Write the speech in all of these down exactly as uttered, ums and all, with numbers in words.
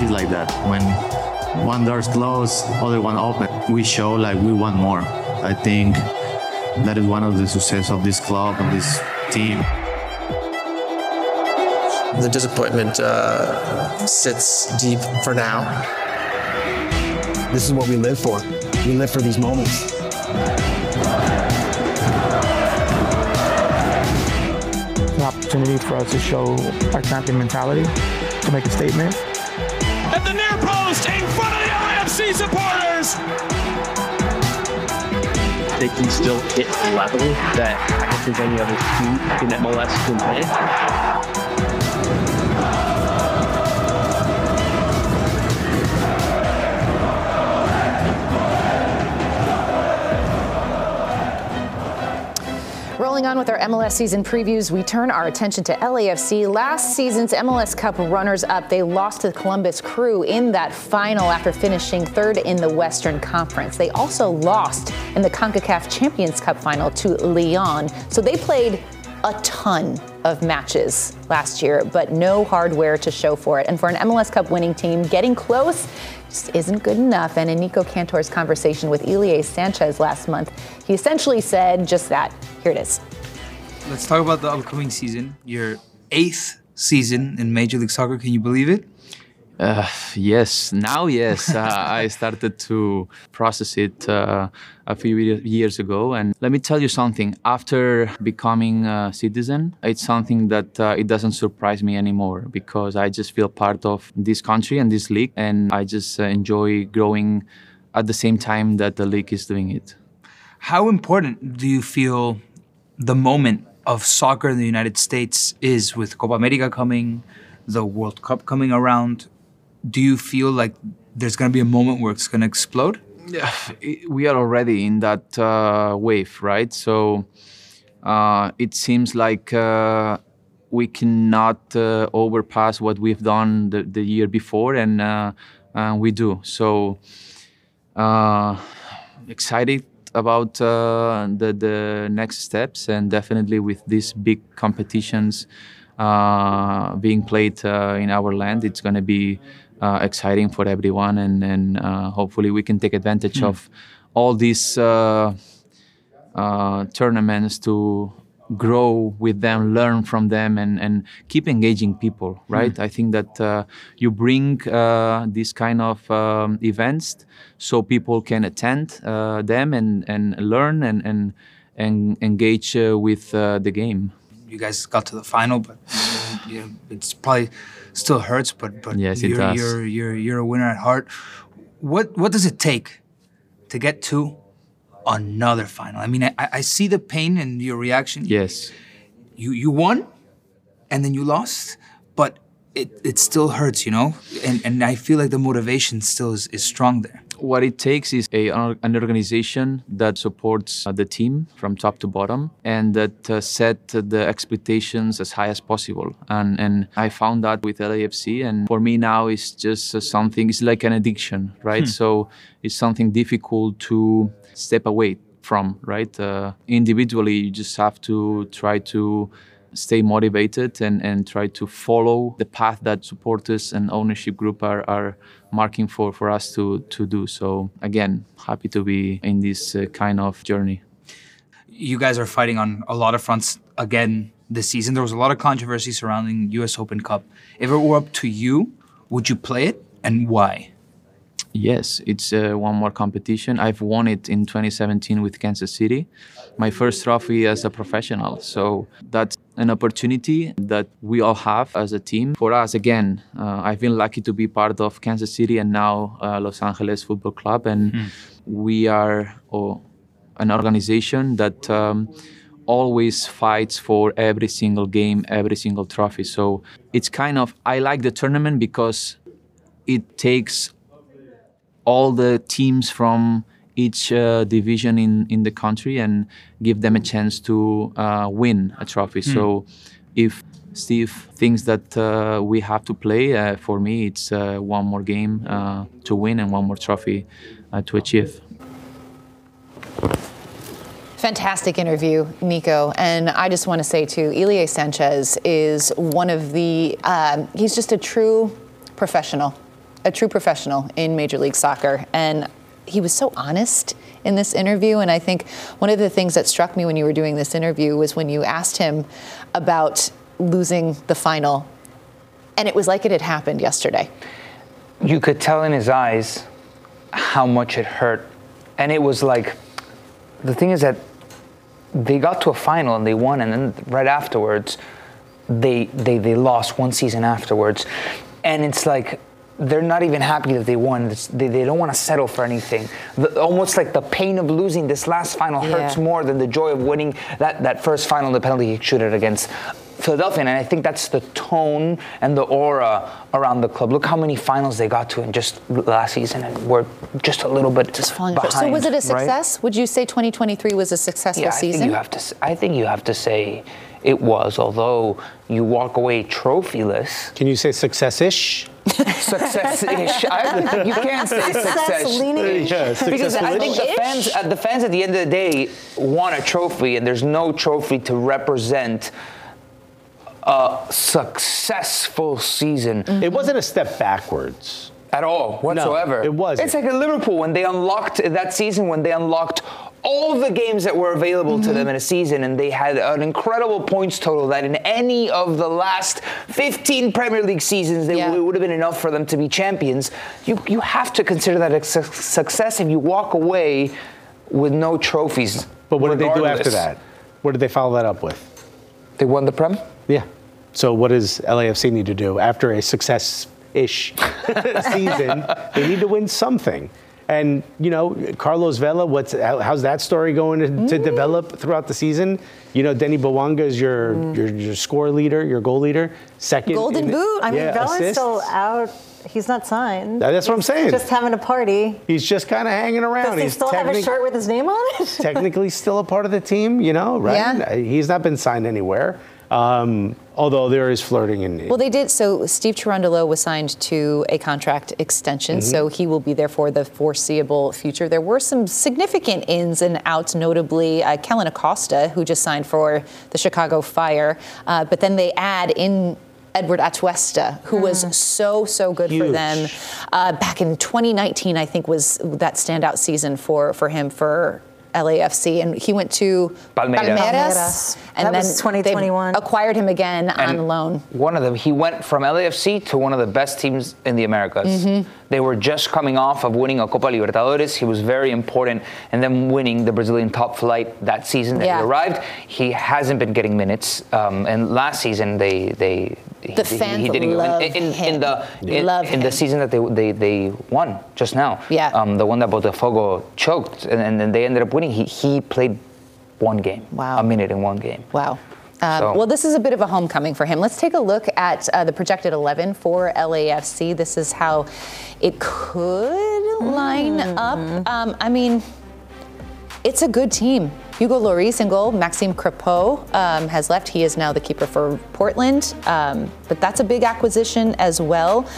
It's like that. When one door's closed, other one open. We show like we want more. I think that is one of the success of this club and this team. The disappointment uh, sits deep for now. This is what we live for. We live for these moments. An opportunity for us to show our champion mentality, to make a statement. At the near post, in front of the L A F C supporters! They can still hit a level that I don't think any other team in M L S can play. Rolling on with our M L S season previews, we turn our attention to L A F C. Last season's M L S Cup runners-up, they lost to the Columbus Crew in that final after finishing third in the Western Conference. They also lost in the CONCACAF Champions Cup final to Lyon. So they played a ton of matches last year, but no hardware to show for it. And for an M L S Cup winning team, getting close just isn't good enough. And in Nico Cantor's conversation with Ilie Sánchez last month, he essentially said just that. Here it is. Let's talk about the upcoming season, your eighth season in Major League Soccer. Can you believe it? Uh, yes, now yes. uh, I started to process it uh, a few years ago. And let me tell you something, after becoming a citizen, it's something that uh, it doesn't surprise me anymore, because I just feel part of this country and this league, and I just uh, enjoy growing at the same time that the league is doing it. How important do you feel the moment of soccer in the United States is, with Copa America coming, the World Cup coming around? Do you feel like there's going to be a moment where it's going to explode? Yeah, we are already in that uh, wave, right? So uh, it seems like uh, we cannot uh, overpass what we've done the, the year before, and uh, uh, we do. So uh, excited about uh, the, the next steps, and definitely with these big competitions uh, being played uh, in our land, it's going to be uh, exciting for everyone, and, and uh, hopefully we can take advantage mm. of all these uh, uh, tournaments to grow with them, learn from them, and, and keep engaging people, right? Mm. I think that uh, you bring uh, these kind of um, events so people can attend uh, them and, and learn and, and, and engage uh, with uh, the game. You guys got to the final, but you know, it's probably still hurts, but, but yes, you're, it does. You're, you're, you're a winner at heart. What, what does it take to get to another final? I mean, I, I see the pain in your reaction. Yes. You you won, and then you lost, but it, it still hurts, you know? And and I feel like the motivation still is, is strong there. what it takes is a, an organization that supports the team from top to bottom and that uh, set the expectations as high as possible. And, and I found that with L A F C, and for me now it's just something, it's like an addiction, right? Hmm. So it's something difficult to step away from, right? Uh, individually, you just have to try to stay motivated and, and try to follow the path that supporters and ownership group are, are marking for, for us to, to do. So again, happy to be in this uh, kind of journey. You guys are fighting on a lot of fronts again this season. There was a lot of controversy surrounding U S Open Cup. If it were up to you, would you play it and why? Yes, it's uh, one more competition. I've won it in twenty seventeen with Kansas City, my first trophy as a professional. So that's an opportunity that we all have as a team. For us, again, uh, I've been lucky to be part of Kansas City and now uh, Los Angeles Football Club. And mm. we are oh, an organization that um, always fights for every single game, every single trophy. So it's kind of, I like the tournament because it takes all the teams from each uh, division in, in the country and give them a chance to uh, win a trophy. Mm. So if Steve thinks that uh, we have to play, uh, for me it's uh, one more game uh, to win and one more trophy uh, to achieve. Fantastic interview, Nico. And I just want to say too, Ilie Sanchez is one of the, um, he's just a true professional. a true professional in Major League Soccer. And he was so honest in this interview. And I think one of the things that struck me when you were doing this interview was when you asked him about losing the final. And it was like it had happened yesterday. You could tell in his eyes how much it hurt. And it was like, the thing is that they got to a final and they won. And then right afterwards, they, they, they lost one season afterwards. And it's like, they're not even happy that they won. They, they don't want to settle for anything. The, almost like the pain of losing this last final hurts yeah. more than the joy of winning that, that first final, the penalty kick shootout against Philadelphia. And I think that's the tone and the aura around the club. Look how many finals they got to in just last season, and we're just a little bit just falling behind. So was it a success? Right? Would you say twenty twenty-three was a successful yeah, I season? Think you have to, I think you have to say it was, although you walk away trophyless. Can you say success-ish? Success-ish. I, you can't say success. Yeah, success because I think the fans, uh, the fans at the end of the day want a trophy, and there's no trophy to represent a successful season. Mm-hmm. It wasn't a step backwards. At all, whatsoever. No, it wasn't. It's like at Liverpool when they unlocked, that season when they unlocked all the games that were available mm-hmm. to them in a season, and they had an incredible points total that in any of the last fifteen Premier League seasons, they yeah. w- it would have been enough for them to be champions. You, you have to consider that a su- success if you walk away with no trophies. But what regardless. did they do after that? What did they follow that up with? They won the Prem? Yeah. So what does L A F C need to do after a success-ish season? They need to win something. And, you know, Carlos Vela, what's, how's that story going to, mm. to develop throughout the season? You know, Denis Bouanga is your, mm. your your score leader, your goal leader. Second. Golden in, boot. I yeah, mean, Vela's assists. still out. He's not signed. That's He's what I'm saying. just having a party. He's just kind of hanging around. Does he He's still have a shirt with his name on it? Technically still a part of the team, you know, right? Yeah. He's not been signed anywhere. Um, although there is flirting in need. Well, they did. So Steve Cherundolo was signed to a contract extension, mm-hmm. so he will be there for the foreseeable future. There were some significant ins and outs, notably uh, Kellen Acosta, who just signed for the Chicago Fire. Uh, but then they add in Edward Atuesta, who mm. was so, so good Huge. for them. Uh, back in twenty nineteen, I think, was that standout season for, for him for L A F C, and he went to Palmeiras, Palmeiras. and that then twenty twenty-one they acquired him again and on loan. One of them, he went from L A F C to one of the best teams in the Americas. Mm-hmm. They were just coming off of winning a Copa Libertadores. He was very important, and then winning the Brazilian top flight that season that yeah. he arrived. He hasn't been getting minutes, um, and last season they they the he, fans he didn't love in, in, him. in the in, love in him. the season that they they they won just now. Yeah, um, the one that Botafogo choked, and then they ended up winning. He he played one game, wow. a minute in one game. Wow. Uh, so. Well, this is a bit of a homecoming for him. Let's take a look at uh, the projected eleven for L A F C. This is how it could line mm-hmm. up. Um, I mean, it's a good team. Hugo Lloris in goal. Maxime Crepeau um, has left. He is now the keeper for Portland. Um, but that's a big acquisition as well.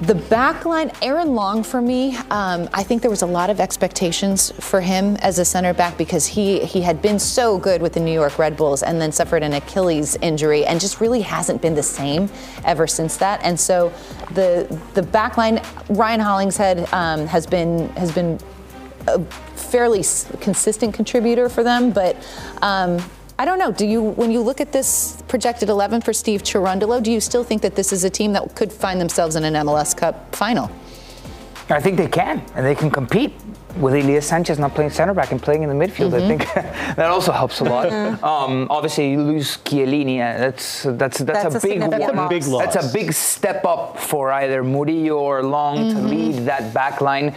The back line, Aaron Long for me, um, I think there was a lot of expectations for him as a center back because he, he had been so good with the New York Red Bulls and then suffered an Achilles injury and just really hasn't been the same ever since that. And so the the back line, Ryan Hollingshead um, has been has been a fairly consistent contributor for them, but um, I don't know. Do you, when you look at this projected eleven for Steve Cherundolo, do you still think that this is a team that could find themselves in an M L S Cup final? I think they can, and they can compete with Ilie Sánchez not playing center back and playing in the midfield. Mm-hmm. I think that also helps a lot. Mm-hmm. um, obviously, you lose Chiellini. That's that's that's, that's a, a big that's a big loss. That's a big step up for either Murillo or Long mm-hmm. to lead that back line.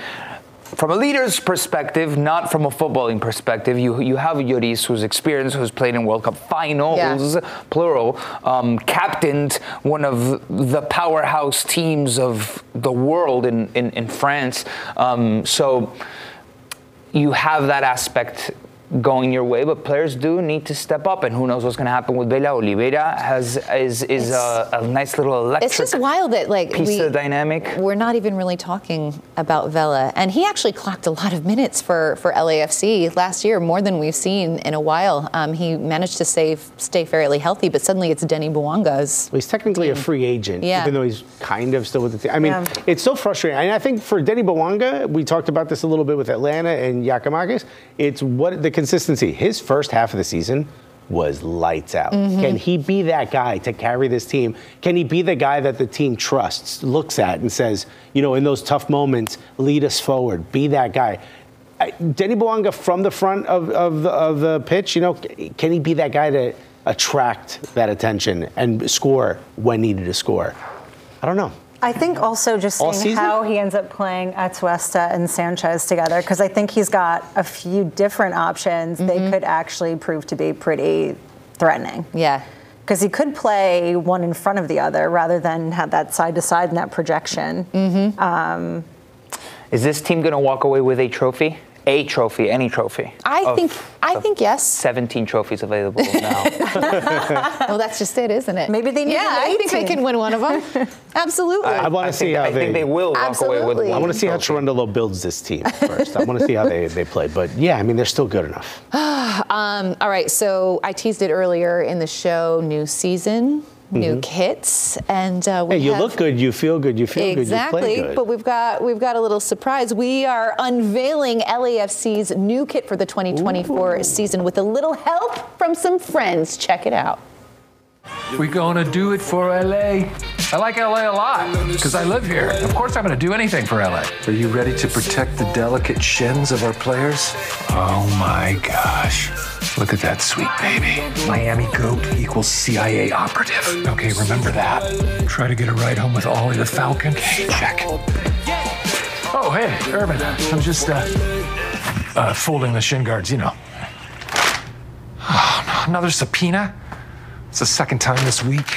From a leader's perspective, not from a footballing perspective. You you have Lloris, who's experienced, who's played in World Cup finals, yeah. plural, um, captained one of the powerhouse teams of the world in, in, in France. Um, so you have that aspect going your way, but players do need to step up, and who knows what's going to happen with Vela. Oliveira has is is a, a nice little electric. It's just wild that like piece we, of dynamic. We're not even really talking about Vela, and he actually clocked a lot of minutes for for L A F C last year, more than we've seen in a while. Um, he managed to save stay fairly healthy, but suddenly it's Denis Bouanga's. Well, he's technically team. a free agent, yeah. even though he's kind of still with the team. I mean, yeah. it's so frustrating, and I think for Denis Bouanga, we talked about this a little bit with Atlanta and Giacomakis. It's what the consistency. His first half of the season was lights out. Mm-hmm. Can he be that guy to carry this team? Can he be the guy that the team trusts, looks at, and says, you know, in those tough moments, lead us forward, be that guy? Denis Bouanga from the front of, of, the, of the pitch, you know, can he be that guy to attract that attention and score when needed to score? I don't know. I think also just seeing how he ends up playing Atuesta and Sanchez together, because I think he's got a few different options. Mm-hmm. They could actually prove to be pretty threatening. Yeah. Because he could play one in front of the other rather than have that side-to-side and that projection. Mm-hmm. Um, Is this team going to walk away with a trophy? A trophy, any trophy. I think, I think yes. seventeen trophies available now. Well, that's just it, isn't it? Maybe they need. Yeah, I think they can win one of them. Absolutely. I, I want to see how they. I think they will walk absolutely. away with one. I want to see how Cherundolo builds this team first. I want to see how they they play. But yeah, I mean they're still good enough. um, all right. So I teased it earlier in the show. New season. New mm-hmm. kits, and uh, we hey, you have look good, you feel good, you feel exactly, good, you play good. But we've got we've got a little surprise. We are unveiling L A F C's new kit for the twenty twenty-four Ooh. season with a little help from some friends. Check it out. We're gonna do it for L A. I like L A a lot because I live here. Of course, I'm gonna do anything for L A. Are you ready to protect the delicate shins of our players? Oh my gosh. Look at that sweet baby. Miami goat equals C I A operative. Okay, remember that. Try to get a ride home with Ollie the Falcon. Okay, check. Oh, hey, Urban. I'm just uh, uh, folding the shin guards, you know. Oh, another subpoena? It's the second time this week.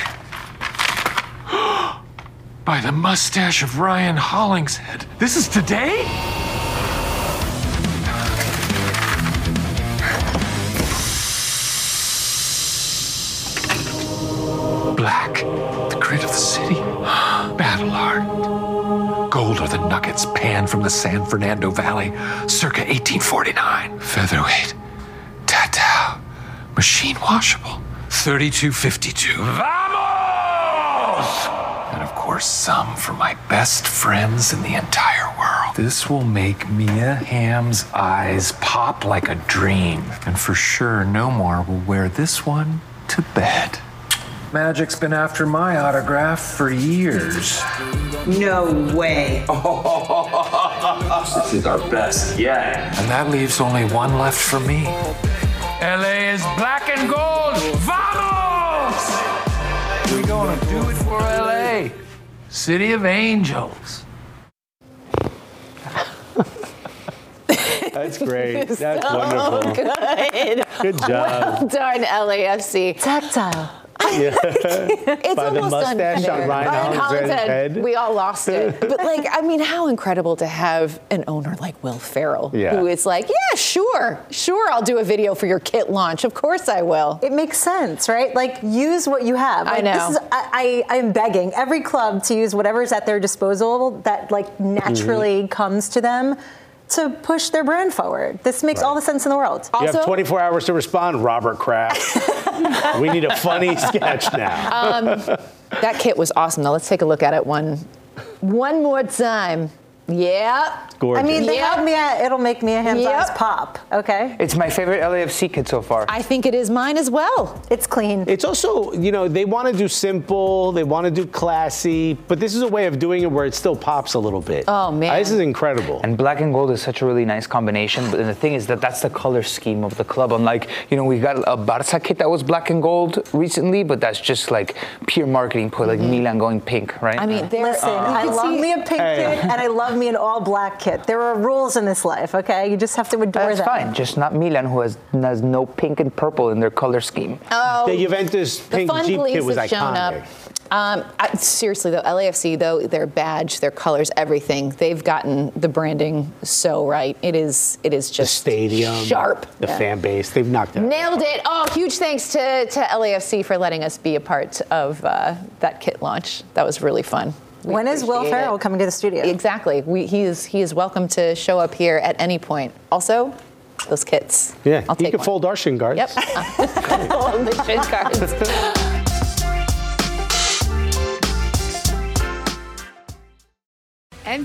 By the mustache of Ryan Hollingshead. This is today? Black, the grit of the city. Battle art. Gold are the nuggets panned from the San Fernando Valley, circa eighteen forty-nine. Featherweight, tatau, machine washable, thirty-two fifty-two. Vamos! And of course, some from my best friends in the entire world. This will make Mia Hamm's eyes pop like a dream. And for sure, Nomar will wear this one to bed. Magic's been after my autograph for years. No way. This is our best yet. And that leaves only one left for me. L A is black and gold. Vamos! We're gonna do it for L A. City of Angels. That's great. That's so wonderful. Good. Good job. Well done, L A F C. Tactile. Yeah. It's by almost the mustache on Ryan Hollingshead's head. We all lost it. But, like, I mean, how incredible to have an owner like Will Ferrell, yeah. who is like, yeah, sure, sure, I'll do a video for your kit launch. Of course I will. It makes sense, right? Like, use what you have. Like, I know. This is, I, I, I'm begging every club to use whatever's at their disposal that, like, naturally mm-hmm. comes to them to push their brand forward. This makes right. all the sense in the world. You also, have twenty-four hours to respond, Robert Kraft. We need a funny sketch now. Um, that kit was awesome. Now let's take a look at it one, one more time. Yeah. Gorgeous. I mean, they yep. had me at It'll Make Me a Hands yep. on Pop. Okay. It's my favorite L A F C kit so far. I think it is mine as well. It's clean. It's also, you know, they want to do simple, they want to do classy, but this is a way of doing it where it still pops a little bit. Oh, man. Uh, this is incredible. And black and gold is such a really nice combination, but the thing is that that's the color scheme of the club. Unlike, you know, we got a Barca kit that was black and gold recently, but that's just like pure marketing put, like mm-hmm. Milan going pink, right? I mean, there's uh, I love see, me a pink kit, hey. And I love me an all-black kit. There are rules in this life, okay? You just have to adore That's them. That's fine. Just not Milan, who has, has no pink and purple in their color scheme. Oh, the Juventus pink the Jeep kit was iconic. Um, I, seriously, though, L A F C, though, their badge, their colors, everything, they've gotten the branding so right. It is it is just the stadium, sharp. The yeah. fan base, they've knocked it out. Nailed it. Oh, huge thanks to, to L A F C for letting us be a part of uh, that kit launch. That was really fun. We when is Will Ferrell it. coming to the studio? Exactly. We, he is he is welcome to show up here at any point. Also, those kits. Yeah, I'll take you can one. fold our shin guards. Yep. Fold the shin guards. M